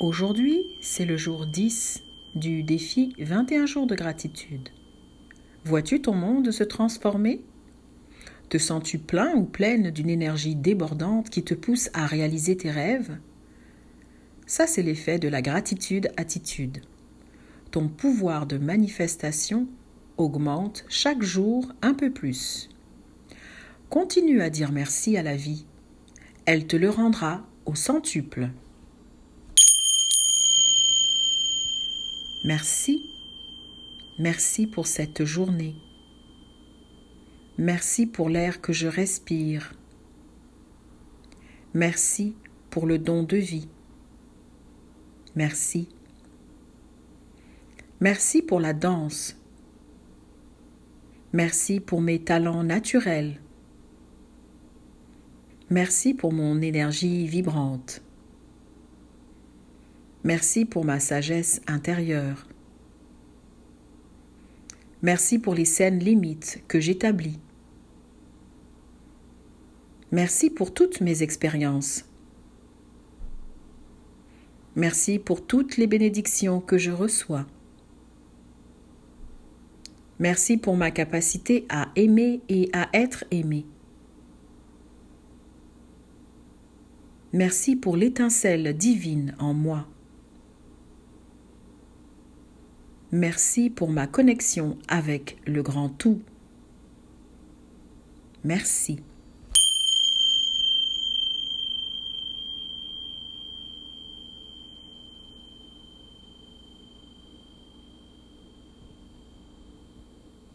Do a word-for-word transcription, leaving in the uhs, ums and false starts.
Aujourd'hui, c'est le jour dix du défi vingt et un jours de gratitude. Vois-tu ton monde se transformer? Te sens-tu plein ou pleine d'une énergie débordante qui te pousse à réaliser tes rêves? Ça, c'est l'effet de la gratitude-attitude. Ton pouvoir de manifestation augmente chaque jour un peu plus. Continue à dire merci à la vie. Elle te le rendra au centuple. Merci. Merci pour cette journée. Merci pour l'air que je respire. Merci pour le don de vie. Merci. Merci pour la danse. Merci pour mes talents naturels. Merci pour mon énergie vibrante. Merci pour ma sagesse intérieure. Merci pour les saines limites que j'établis. Merci pour toutes mes expériences. Merci pour toutes les bénédictions que je reçois. Merci pour ma capacité à aimer et à être aimé. Merci pour l'étincelle divine en moi. Merci pour ma connexion avec le grand tout. Merci.